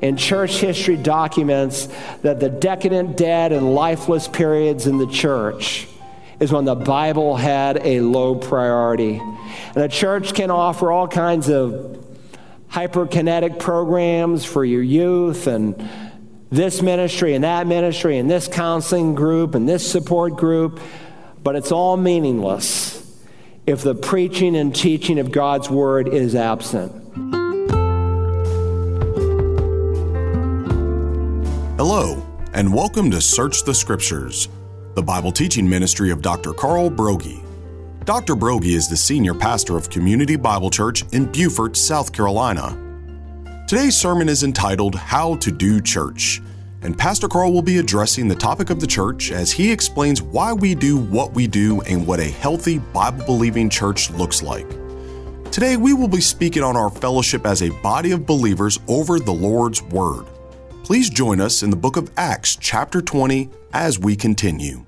In church history documents that the decadent, dead, and lifeless periods in the church is when the Bible had a low priority. And a church can offer all kinds of hyperkinetic programs for your youth and this ministry and that ministry and this counseling group and this support group, but it's all meaningless if the preaching and teaching of God's word is absent. Hello, and welcome to Search the Scriptures, the Bible teaching ministry of Dr. Carl Broggi. Dr. Broggi is the senior pastor of Community Bible Church in Beaufort, South Carolina. Today's sermon is entitled, How to Do Church, and Pastor Carl will be addressing the topic of the church as he explains why we do what we do and what a healthy, Bible-believing church looks like. Today, we will be speaking on our fellowship as a body of believers over the Lord's Word. Please join us in the book of Acts, chapter 20, as we continue.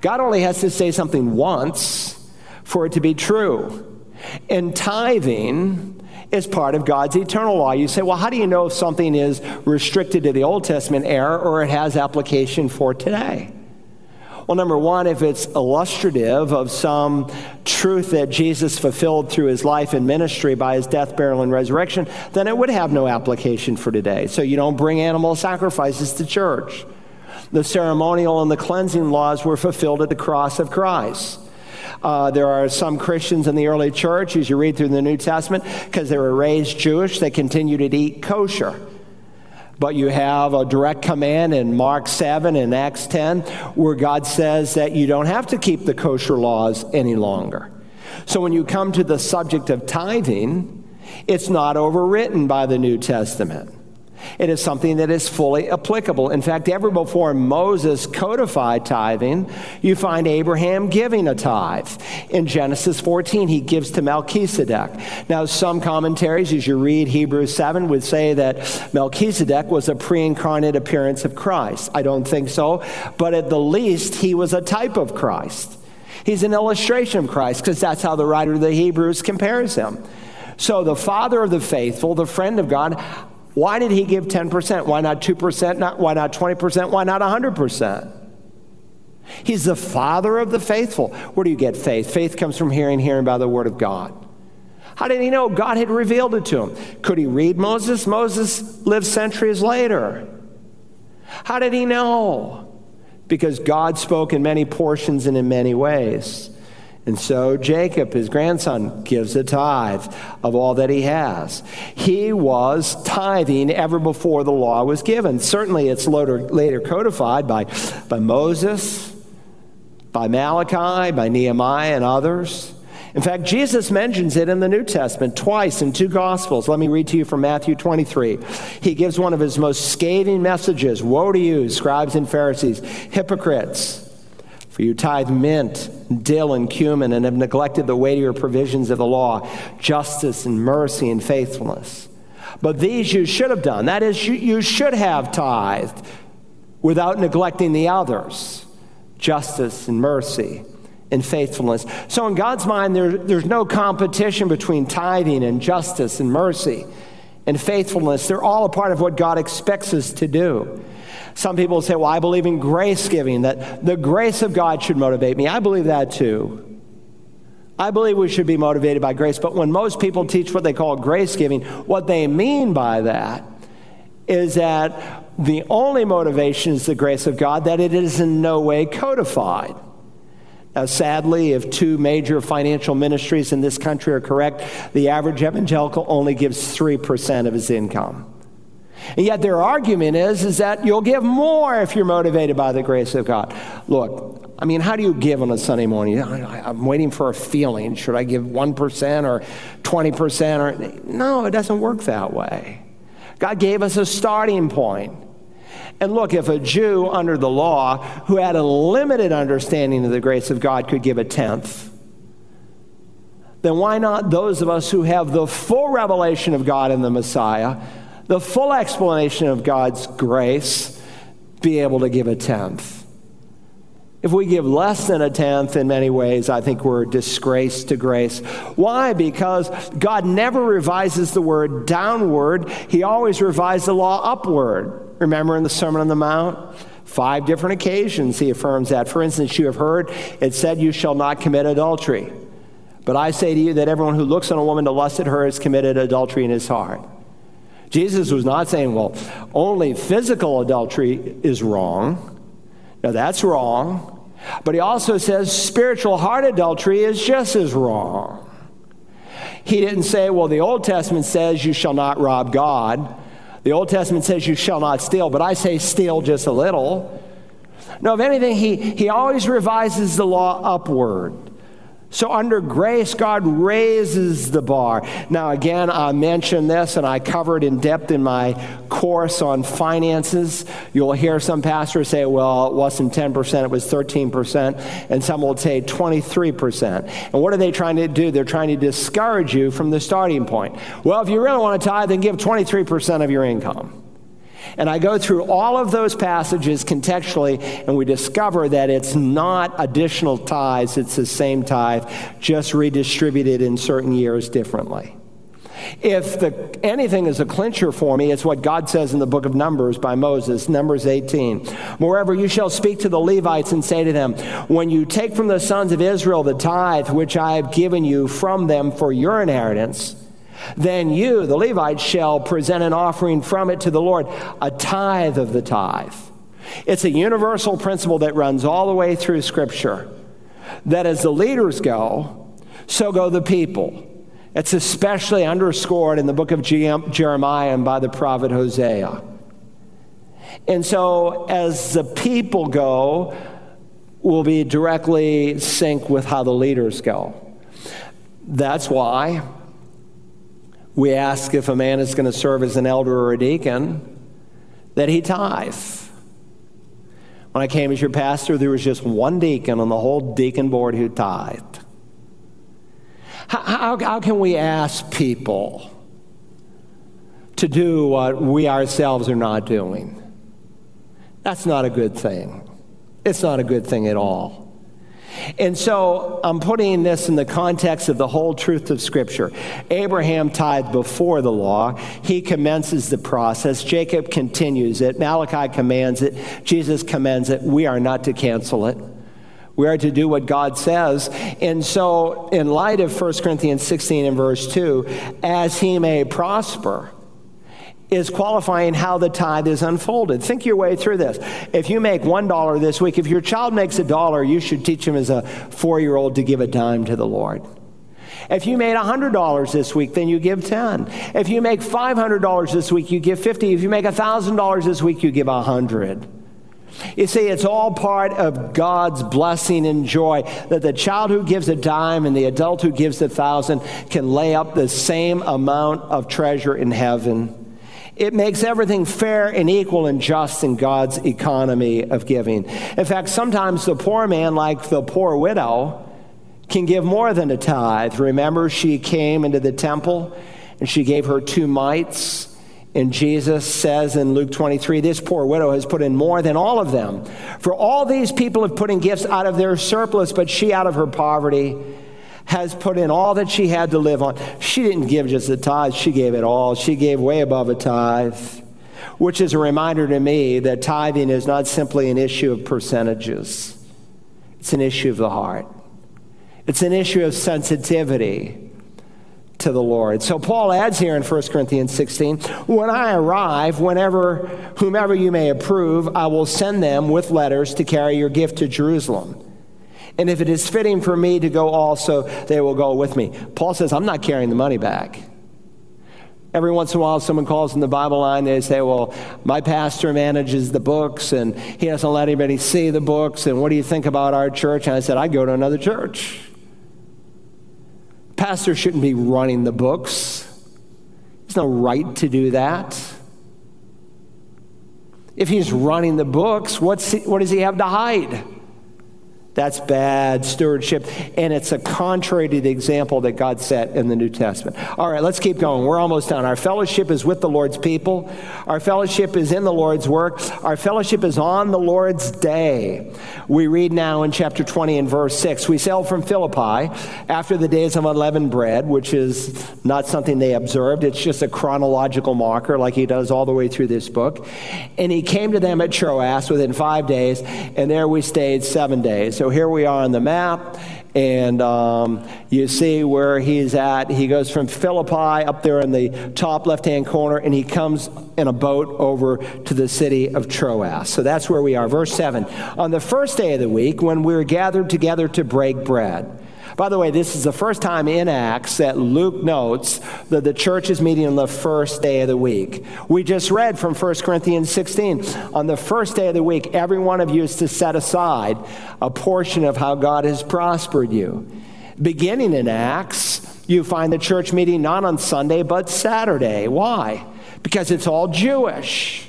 God only has to say something once for it to be true. And tithing is part of God's eternal law. You say, well, how do you know if something is restricted to the Old Testament era or it has application for today? Well, number one, if it's illustrative of some truth that Jesus fulfilled through his life and ministry by his death, burial, and resurrection, then it would have no application for today. So you don't bring animal sacrifices to church. The ceremonial and the cleansing laws were fulfilled at the cross of Christ. There are some Christians in the early church, as you read through the New Testament, because they were raised Jewish, they continued to eat kosher. But you have a direct command in Mark 7 and Acts 10 where God says that you don't have to keep the kosher laws any longer. So when you come to the subject of tithing, it's not overwritten by the New Testament. It is something that is fully applicable. In fact, ever before Moses codified tithing, you find Abraham giving a tithe. In Genesis 14, he gives to Melchizedek. Now, some commentaries, as you read Hebrews 7, would say that Melchizedek was a pre-incarnate appearance of Christ. I don't think so, but at the least, he was a type of Christ. He's an illustration of Christ, because that's how the writer of the Hebrews compares him. So the father of the faithful, the friend of God, why did he give 10%? Why not 2%? Why not 20%? Why not 100%? He's the father of the faithful. Where do you get faith? Faith comes from hearing by the word of God. How did he know? God had revealed it to him. Could he read Moses? Moses lived centuries later. How did he know? Because God spoke in many portions and in many ways. And so Jacob, his grandson, gives a tithe of all that he has. He was tithing ever before the law was given. Certainly it's later codified by Moses, by Malachi, by Nehemiah and others. In fact, Jesus mentions it in the New Testament twice in two Gospels. Let me read to you from Matthew 23. He gives one of his most scathing messages. Woe to you, scribes and Pharisees, hypocrites! For you tithe mint, dill, and cumin, and have neglected the weightier provisions of the law, justice and mercy and faithfulness. But these you should have done. That is, you should have tithed without neglecting the others, justice and mercy and faithfulness. So in God's mind, there's no competition between tithing and justice and mercy and faithfulness. They're all a part of what God expects us to do. Some people say, well, I believe in grace giving, that the grace of God should motivate me. I believe that too. I believe we should be motivated by grace. But when most people teach what they call grace giving, what they mean by that is that the only motivation is the grace of God, that it is in no way codified. Now, sadly, if two major financial ministries in this country are correct, the average evangelical only gives 3% of his income. And yet their argument is that you'll give more if you're motivated by the grace of God. Look, I mean, how do you give on a Sunday morning? I'm waiting for a feeling. Should I give 1% or 20%? No, it doesn't work that way. God gave us a starting point. And look, if a Jew under the law who had a limited understanding of the grace of God could give a tenth, then why not those of us who have the full revelation of God in the Messiah, the full explanation of God's grace, be able to give a tenth? If we give less than a tenth, in many ways, I think we're disgrace to grace. Why? Because God never revises the word downward. He always revises the law upward. Remember in the Sermon on the Mount? 5 different occasions he affirms that. For instance, you have heard it said, you shall not commit adultery. But I say to you that everyone who looks on a woman to lust at her has committed adultery in his heart. Jesus was not saying, well, only physical adultery is wrong. Now, that's wrong. But he also says spiritual heart adultery is just as wrong. He didn't say, well, the Old Testament says you shall not rob God. The Old Testament says you shall not steal, but I say steal just a little. No, if anything, he always revises the law upward. So under grace, God raises the bar. Now, again, I mentioned this, and I covered in depth in my course on finances. You'll hear some pastors say, well, it wasn't 10%, it was 13%, and some will say 23%. And what are they trying to do? They're trying to discourage you from the starting point. Well, if you really want to tithe, then give 23% of your income. And I go through all of those passages contextually, and we discover that it's not additional tithes, it's the same tithe, just redistributed in certain years differently. If anything is a clincher for me, it's what God says in the book of Numbers by Moses, Numbers 18. Moreover, you shall speak to the Levites and say to them, when you take from the sons of Israel the tithe which I have given you from them for your inheritance, then you, the Levites, shall present an offering from it to the Lord, a tithe of the tithe. It's a universal principle that runs all the way through Scripture, that as the leaders go, so go the people. It's especially underscored in the book of Jeremiah and by the prophet Hosea. And so as the people go, we'll be directly synced with how the leaders go. That's why we ask if a man is going to serve as an elder or a deacon, that he tithe. When I came as your pastor, there was just one deacon on the whole deacon board who tithed. How can we ask people to do what we ourselves are not doing? That's not a good thing. It's not a good thing at all. And so I'm putting this in the context of the whole truth of Scripture. Abraham tithed before the law. He commences the process. Jacob continues it. Malachi commands it. Jesus commends it. We are not to cancel it. We are to do what God says. And so in light of 1 Corinthians 16 and verse 2, as he may prosper, is qualifying how the tithe is unfolded. Think your way through this. If you make $1 this week, if your child makes $1, you should teach him as a 4-year-old to give a dime to the Lord. If you made $100 this week, then you give $10. If you make $500 this week, you give $50. If you make $1,000 this week, you give $100. You see, it's all part of God's blessing and joy that the child who gives a dime and the adult who gives $1,000 can lay up the same amount of treasure in heaven. It makes everything fair and equal and just in God's economy of giving. In fact, sometimes the poor man, like the poor widow, can give more than a tithe. Remember, she came into the temple and she gave her 2 mites. And Jesus says in Luke 23, this poor widow has put in more than all of them. For all these people have put in gifts out of their surplus, but she out of her poverty has put in all that she had to live on. She didn't give just a tithe. She gave it all. She gave way above a tithe, which is a reminder to me that tithing is not simply an issue of percentages. It's an issue of the heart. It's an issue of sensitivity to the Lord. So Paul adds here in 1 Corinthians 16, when I arrive, whomever you may approve, I will send them with letters to carry your gift to Jerusalem. And if it is fitting for me to go also, they will go with me. Paul says, I'm not carrying the money back. Every once in a while, someone calls in the Bible line, they say, well, my pastor manages the books, and he doesn't let anybody see the books, and what do you think about our church? And I said, I'd go to another church. Pastor shouldn't be running the books. There's no right to do that. If he's running the books, what does he have to hide? That's bad stewardship, and it's a contrary to the example that God set in the New Testament. All right, let's keep going. We're almost done. Our fellowship is with the Lord's people. Our fellowship is in the Lord's work. Our fellowship is on the Lord's day. We read now in chapter 20 and verse 6, we sailed from Philippi after the days of unleavened bread, which is not something they observed. It's just a chronological marker like he does all the way through this book. And he came to them at Troas within 5 days, and there we stayed 7 days. So here we are on the map, and you see where he's at. He goes from Philippi up there in the top left-hand corner, and he comes in a boat over to the city of Troas. So that's where we are. Verse 7, on the first day of the week, when we were gathered together to break bread. By the way, this is the first time in Acts that Luke notes that the church is meeting on the first day of the week. We just read from 1 Corinthians 16. On the first day of the week, every one of you is to set aside a portion of how God has prospered you. Beginning in Acts, you find the church meeting not on Sunday, but Saturday. Why? Because it's all Jewish.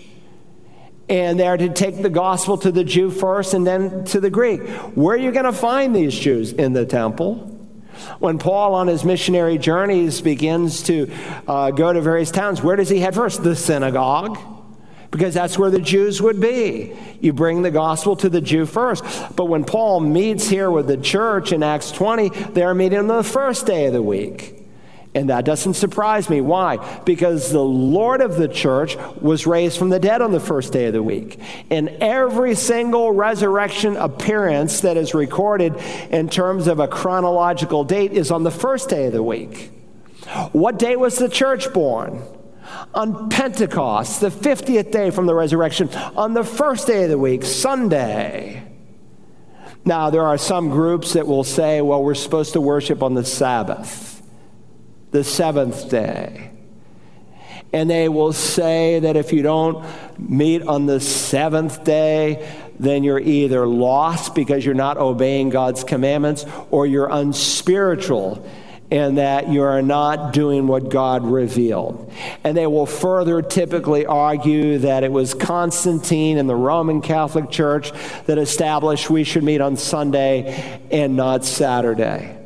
And they're to take the gospel to the Jew first and then to the Greek. Where are you going to find these Jews? In the temple. When Paul on his missionary journeys begins to go to various towns, where does he head first? The synagogue. Because that's where the Jews would be. You bring the gospel to the Jew first. But when Paul meets here with the church in Acts 20, they're meeting on the first day of the week. And that doesn't surprise me. Why? Because the Lord of the church was raised from the dead on the first day of the week. And every single resurrection appearance that is recorded in terms of a chronological date is on the first day of the week. What day was the church born? On Pentecost, the 50th day from the resurrection, on the first day of the week, Sunday. Now, there are some groups that will say, well, we're supposed to worship on the Sabbath, the seventh day. And they will say that if you don't meet on the seventh day, then you're either lost because you're not obeying God's commandments, or you're unspiritual and that you are not doing what God revealed. And they will further typically argue that it was Constantine and the Roman Catholic Church that established we should meet on Sunday and not Saturday.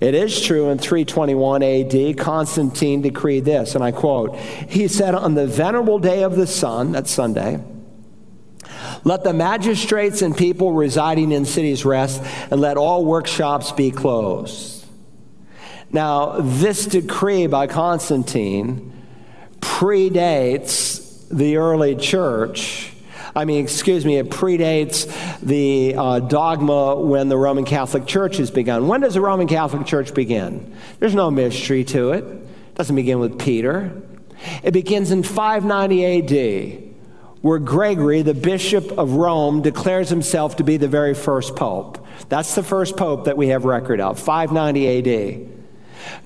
It is true in 321 AD, Constantine decreed this, and I quote, he said, on the venerable day of the sun, that's Sunday, let the magistrates and people residing in cities rest, and let all workshops be closed. Now, this decree by Constantine predates the early church. It predates the dogma when the Roman Catholic Church has begun. When does the Roman Catholic Church begin? There's no mystery to it. It doesn't begin with Peter. It begins in 590 AD, where Gregory, the Bishop of Rome, declares himself to be the very first pope. That's the first pope that we have record of, 590 AD.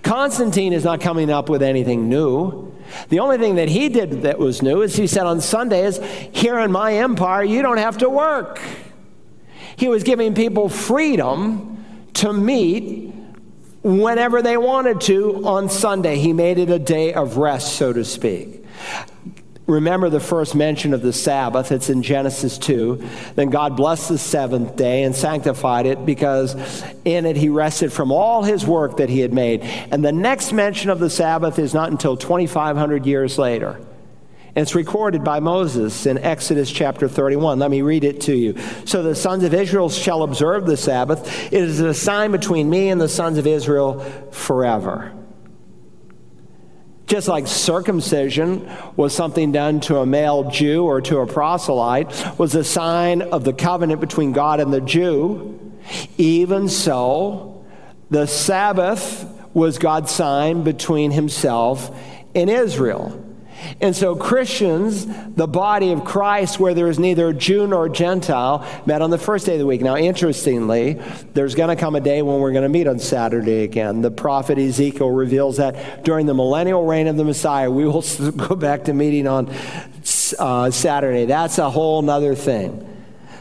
Constantine is not coming up with anything new. The only thing that he did that was new is he said on Sundays, here in my empire, you don't have to work. He was giving people freedom to meet whenever they wanted to on Sunday. He made it a day of rest, so to speak. Remember the first mention of the Sabbath. It's in Genesis 2. Then God blessed the seventh day and sanctified it, because in it he rested from all his work that he had made. And the next mention of the Sabbath is not until 2,500 years later. And it's recorded by Moses in Exodus chapter 31. Let me read it to you. So the sons of Israel shall observe the Sabbath. It is a sign between me and the sons of Israel forever. Just like circumcision was something done to a male Jew or to a proselyte, was a sign of the covenant between God and the Jew, even so, the Sabbath was God's sign between himself and Israel. And so Christians, the body of Christ, where there is neither Jew nor Gentile, met on the first day of the week. Now, interestingly, there's going to come a day when we're going to meet on Saturday again. The prophet Ezekiel reveals that during the millennial reign of the Messiah, we will go back to meeting on Saturday. That's a whole other thing.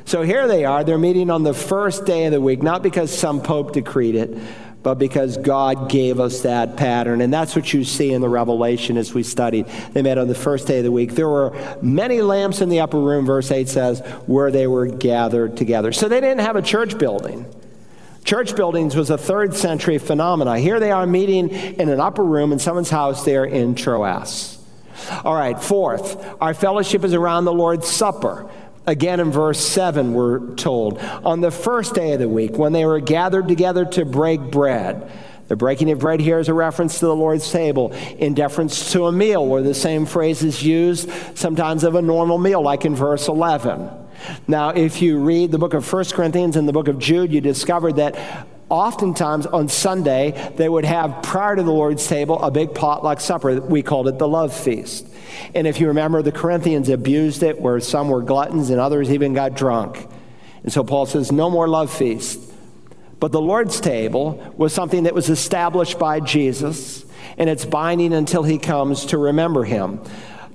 So here they are. They're meeting on the first day of the week, not because some pope decreed it, but because God gave us that pattern. And that's what you see in the Revelation as we studied. They met on the first day of the week. There were many lamps in the upper room, verse 8 says, where they were gathered together. So they didn't have a church building. Church buildings was a 3rd century phenomenon. Here they are meeting in an upper room in someone's house there in Troas. All right, 4th, our fellowship is around the Lord's Supper. Again, in verse 7, we're told, on the first day of the week, when they were gathered together to break bread. The breaking of bread here is a reference to the Lord's table in deference to a meal, where the same phrase is used sometimes of a normal meal, like in verse 11. Now, if you read the book of 1 Corinthians and the book of Jude, you discover that oftentimes on Sunday, they would have, prior to the Lord's table, a big potluck supper. We called it the love feast. And if you remember, the Corinthians abused it, where some were gluttons and others even got drunk. And so Paul says, no more love feast. But the Lord's table was something that was established by Jesus, and it's binding until he comes to remember him.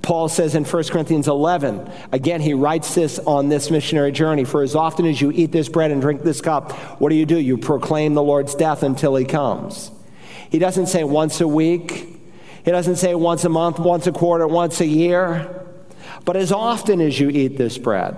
Paul says in 1 Corinthians 11, again, he writes this on this missionary journey, for as often as you eat this bread and drink this cup, what do? You proclaim the Lord's death until he comes. He doesn't say once a week. He doesn't say once a month, once a quarter, once a year. But as often as you eat this bread.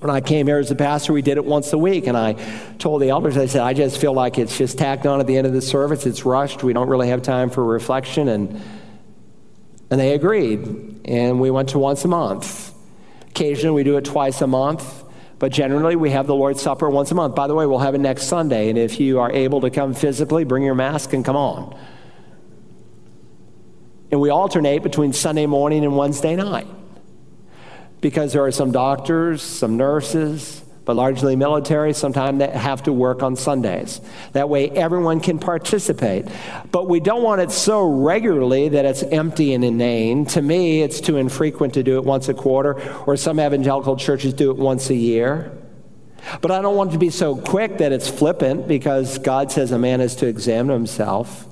When I came here as a pastor, we did it once a week, and I told the elders, I said, I just feel like it's just tacked on at the end of the service. It's rushed. We don't really have time for reflection. And they agreed, and we went to once a month. Occasionally, we do it twice a month, but generally, we have the Lord's Supper once a month. By the way, we'll have it next Sunday, and if you are able to come physically, bring your mask and come on. And we alternate between Sunday morning and Wednesday night, because there are some doctors, some nurses, but largely military, sometimes they have to work on Sundays. That way everyone can participate. But we don't want it so regularly that it's empty and inane. To me, it's too infrequent to do it once a quarter, or some evangelical churches do it once a year. But I don't want it to be so quick that it's flippant, because God says a man is to examine himself.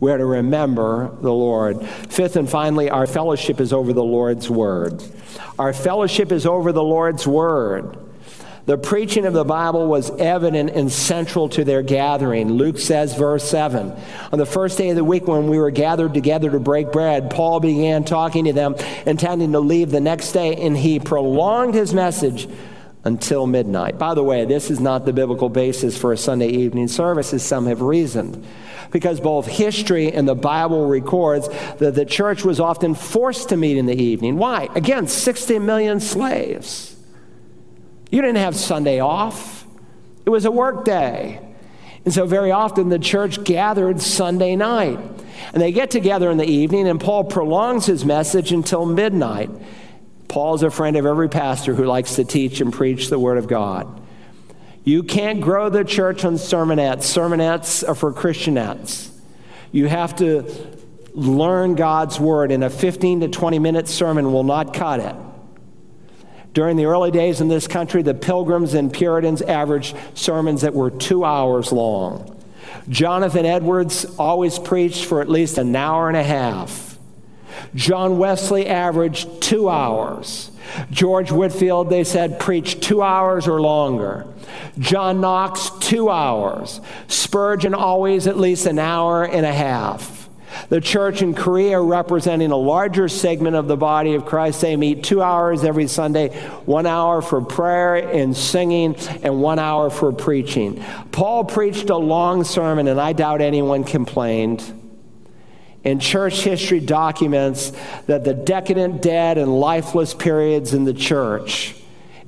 We are to remember the Lord. 5th and finally, our fellowship is over the Lord's Word. Our fellowship is over the Lord's Word. The preaching of the Bible was evident and central to their gathering. Luke says, verse 7, on the first day of the week when we were gathered together to break bread, Paul began talking to them, intending to leave the next day, and he prolonged his message until midnight. By the way, this is not the biblical basis for a Sunday evening service, as some have reasoned, because both history and the Bible records that the church was often forced to meet in the evening. Why? Again, 60 million slaves. You didn't have Sunday off. It was a work day. And so very often the church gathered Sunday night. And they get together in the evening, and Paul prolongs his message until midnight. Paul's a friend of every pastor who likes to teach and preach the Word of God. You can't grow the church on sermonettes. Sermonettes are for Christianettes. You have to learn God's Word, and a 15 to 20-minute sermon will not cut it. During the early days in this country, the Pilgrims and Puritans averaged sermons that were 2 hours long. Jonathan Edwards always preached for at least an hour and a half. John Wesley averaged 2 hours. George Whitefield, they said, preached 2 hours or longer. John Knox, 2 hours. Spurgeon always at least an hour and a half. The church in Korea, representing a larger segment of the body of Christ, they meet 2 hours every Sunday, 1 hour for prayer and singing, and 1 hour for preaching. Paul preached a long sermon, and I doubt anyone complained. And church history documents that the decadent, dead, and lifeless periods in the church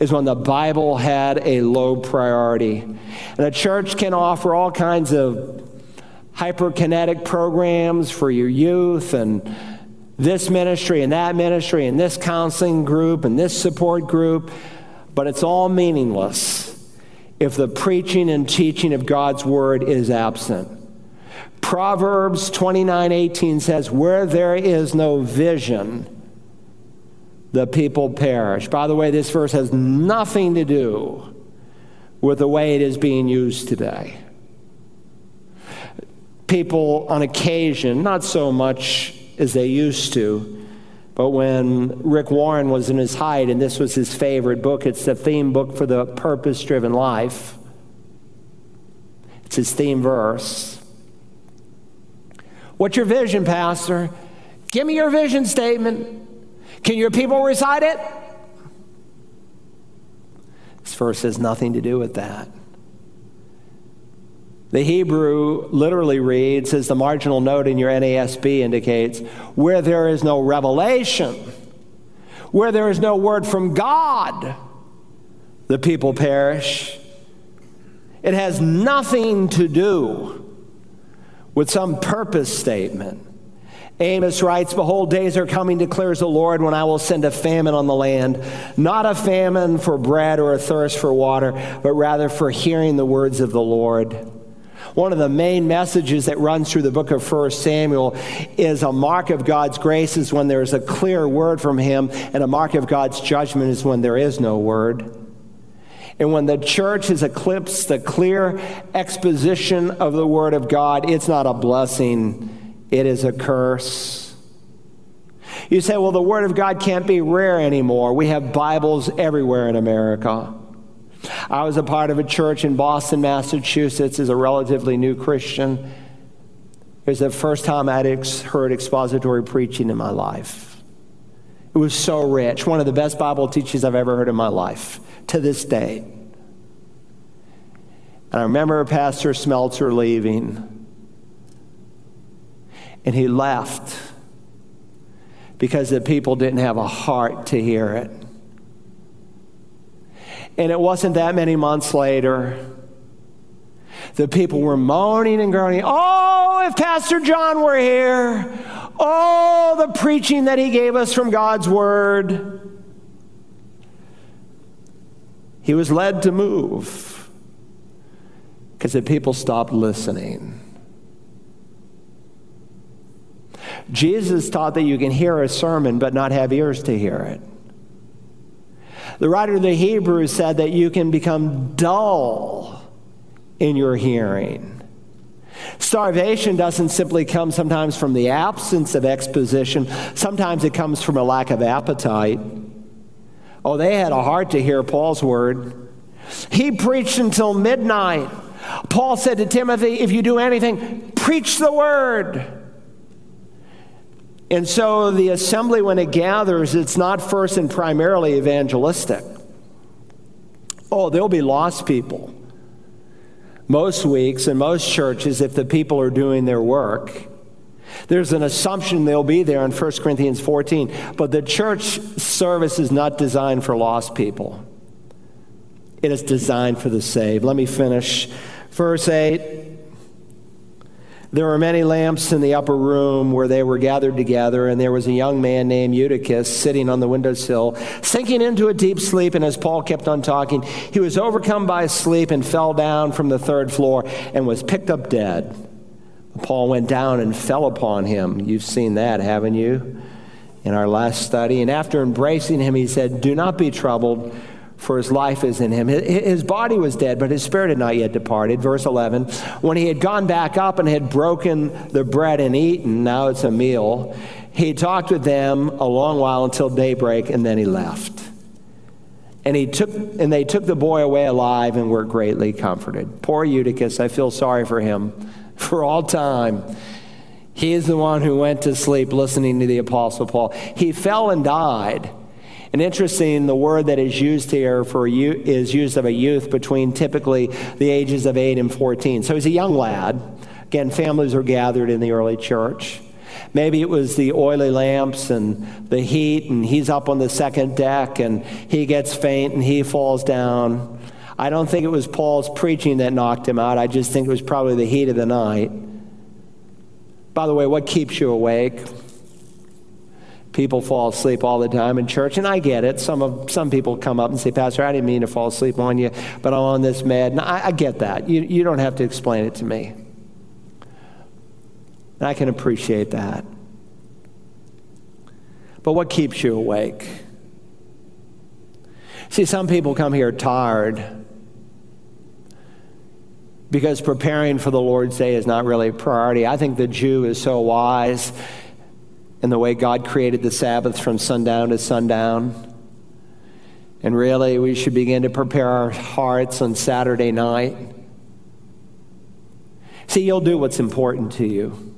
is when the Bible had a low priority. And a church can offer all kinds of hyperkinetic programs for your youth, and this ministry and that ministry and this counseling group and this support group, but it's all meaningless if the preaching and teaching of God's Word is absent. Proverbs 29:18 says, where there is no vision, the people perish. By the way, this verse has nothing to do with the way it is being used today. People on occasion, not so much as they used to, but when Rick Warren was in his height, and this was his favorite book, it's the theme book for the purpose-driven life. It's It's his theme verse. What's your vision, Pastor? Give me your vision statement. Can your people recite it? This verse has nothing to do with that. The Hebrew literally reads, as the marginal note in your NASB indicates, where there is no revelation, where there is no word from God, the people perish. It has nothing to do with some purpose statement. Amos writes, behold, days are coming, declares the Lord, when I will send a famine on the land, not a famine for bread or a thirst for water, but rather for hearing the words of the Lord. One of the main messages that runs through the book of 1 Samuel is a mark of God's grace is when there is a clear word from him, and a mark of God's judgment is when there is no word. And when the church has eclipsed the clear exposition of the word of God, it's not a blessing, it is a curse. You say, well, the word of God can't be rare anymore. We have Bibles everywhere in America. I was a part of a church in Boston, Massachusetts, as a relatively new Christian. It was the first time I'd heard expository preaching in my life. It was so rich, one of the best Bible teachings I've ever heard in my life, to this day. And I remember Pastor Smeltzer leaving. And he left because the people didn't have a heart to hear it. And it wasn't that many months later, the people were moaning and groaning, oh, if Pastor John were here, oh, the preaching that he gave us from God's word. He was led to move because the people stopped listening. Jesus taught that you can hear a sermon but not have ears to hear it. The writer of the Hebrews said that you can become dull in your hearing. Starvation doesn't simply come sometimes from the absence of exposition. Sometimes it comes from a lack of appetite. Oh, they had a heart to hear Paul's word. He preached until midnight. Paul said to Timothy, if you do anything, preach the word. And so the assembly, when it gathers, it's not first and primarily evangelistic. Oh, there'll be lost people. Most weeks in most churches, if the people are doing their work, there's an assumption they'll be there in 1 Corinthians 14. But the church service is not designed for lost people. It is designed for the saved. Let me finish. Verse 8. There were many lamps in the upper room where they were gathered together, and there was a young man named Eutychus sitting on the windowsill, sinking into a deep sleep, and as Paul kept on talking, he was overcome by sleep and fell down from the third floor and was picked up dead. Paul went down and fell upon him. You've seen that, haven't you, in our last study? And after embracing him, he said, do not be troubled, for his life is in him. His body was dead, but his spirit had not yet departed. Verse 11, when he had gone back up and had broken the bread and eaten, now it's a meal, he talked with them a long while until daybreak, and then he left. And they took the boy away alive and were greatly comforted. Poor Eutychus, I feel sorry for him for all time. He is the one who went to sleep listening to the Apostle Paul. He fell and died. And interesting, the word that is used here for is used of a youth between typically the ages of 8 and 14. So he's a young lad. Again, families are gathered in the early church. Maybe it was the oily lamps and the heat, and he's up on the second deck, and he gets faint, and he falls down. I don't think it was Paul's preaching that knocked him out. I just think it was probably the heat of the night. By the way, what keeps you awake? People fall asleep all the time in church, and I get it. Some people come up and say, Pastor, I didn't mean to fall asleep on you, but I'm on this med. And I get that. You don't have to explain it to me. And I can appreciate that. But what keeps you awake? See, some people come here tired because preparing for the Lord's Day is not really a priority. I think the Jew is so wise and the way God created the Sabbath from sundown to sundown. And really, we should begin to prepare our hearts on Saturday night See, you'll do what's important to you.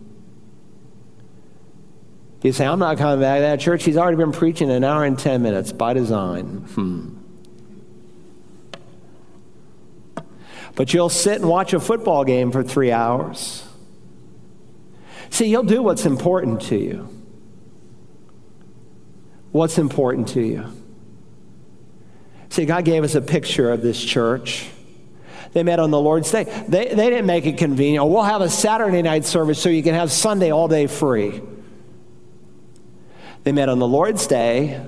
You say, I'm not coming back to that church. He's already been preaching an hour and 10 minutes by design. But you'll sit and watch a football game for 3 hours. See, you'll do what's important to you. What's important to you? See, God gave us a picture of this church. They met on the Lord's Day. They didn't make it convenient. Oh, we'll have a Saturday night service so you can have Sunday all day free. They met on the Lord's Day.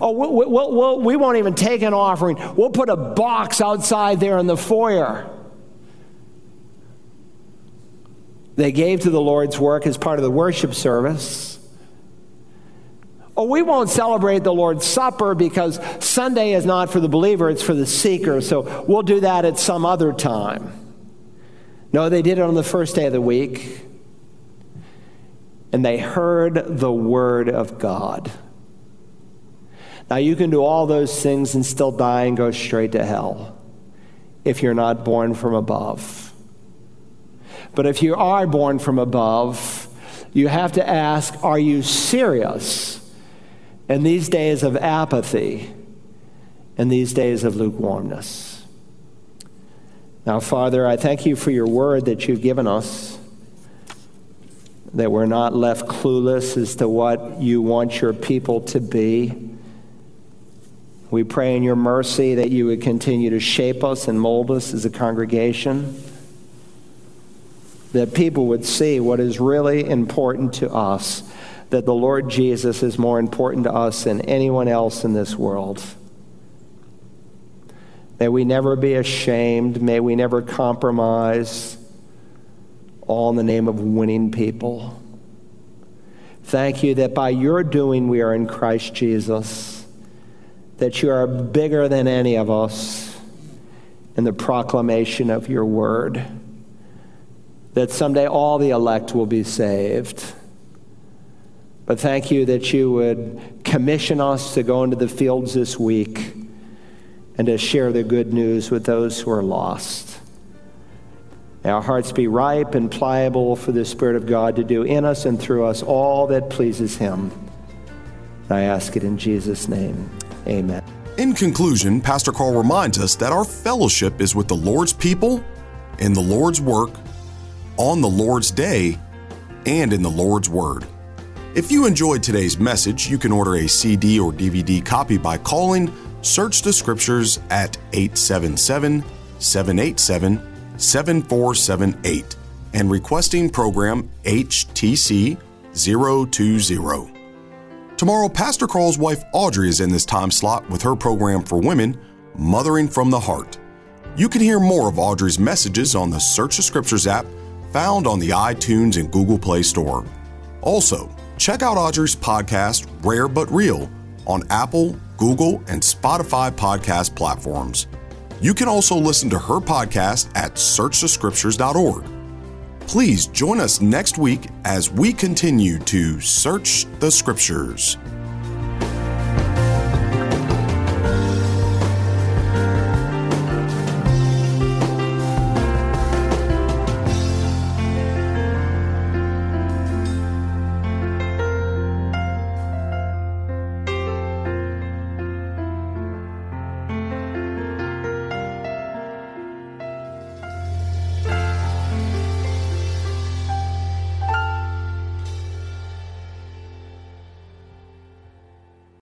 Oh, we won't even take an offering. We'll put a box outside there in the foyer. They gave to the Lord's work as part of the worship service. Oh, we won't celebrate the Lord's Supper because Sunday is not for the believer, it's for the seeker, so we'll do that at some other time. No, they did it on the first day of the week. And they heard the word of God. Now, you can do all those things and still die and go straight to hell if you're not born from above. But if you are born from above, you have to ask, are you serious in these days of apathy and these days of lukewarmness? Now, Father, I thank you for your word that you've given us, that we're not left clueless as to what you want your people to be. We pray in your mercy that you would continue to shape us and mold us as a congregation, that people would see what is really important to us, that the Lord Jesus is more important to us than anyone else in this world. May we never be ashamed. May we never compromise, all in the name of winning people. Thank you that by your doing we are in Christ Jesus, that you are bigger than any of us in the proclamation of your word, that someday all the elect will be saved. But thank you that you would commission us to go into the fields this week and to share the good news with those who are lost. May our hearts be ripe and pliable for the Spirit of God to do in us and through us all that pleases him. And I ask it in Jesus' name. Amen. In conclusion, Pastor Carl reminds us that our fellowship is with the Lord's people, in the Lord's work, on the Lord's day, and in the Lord's word. If you enjoyed today's message, you can order a CD or DVD copy by calling Search the Scriptures at 877-787-7478 and requesting program HTC 020. Tomorrow, Pastor Carl's wife Audrey is in this time slot with her program for women, Mothering from the Heart. You can hear more of Audrey's messages on the Search the Scriptures app found on the iTunes and Google Play Store. Also, check out Audrey's podcast, Rare But Real, on Apple, Google, and Spotify podcast platforms. You can also listen to her podcast at searchthescriptures.org. Please join us next week as we continue to search the Scriptures.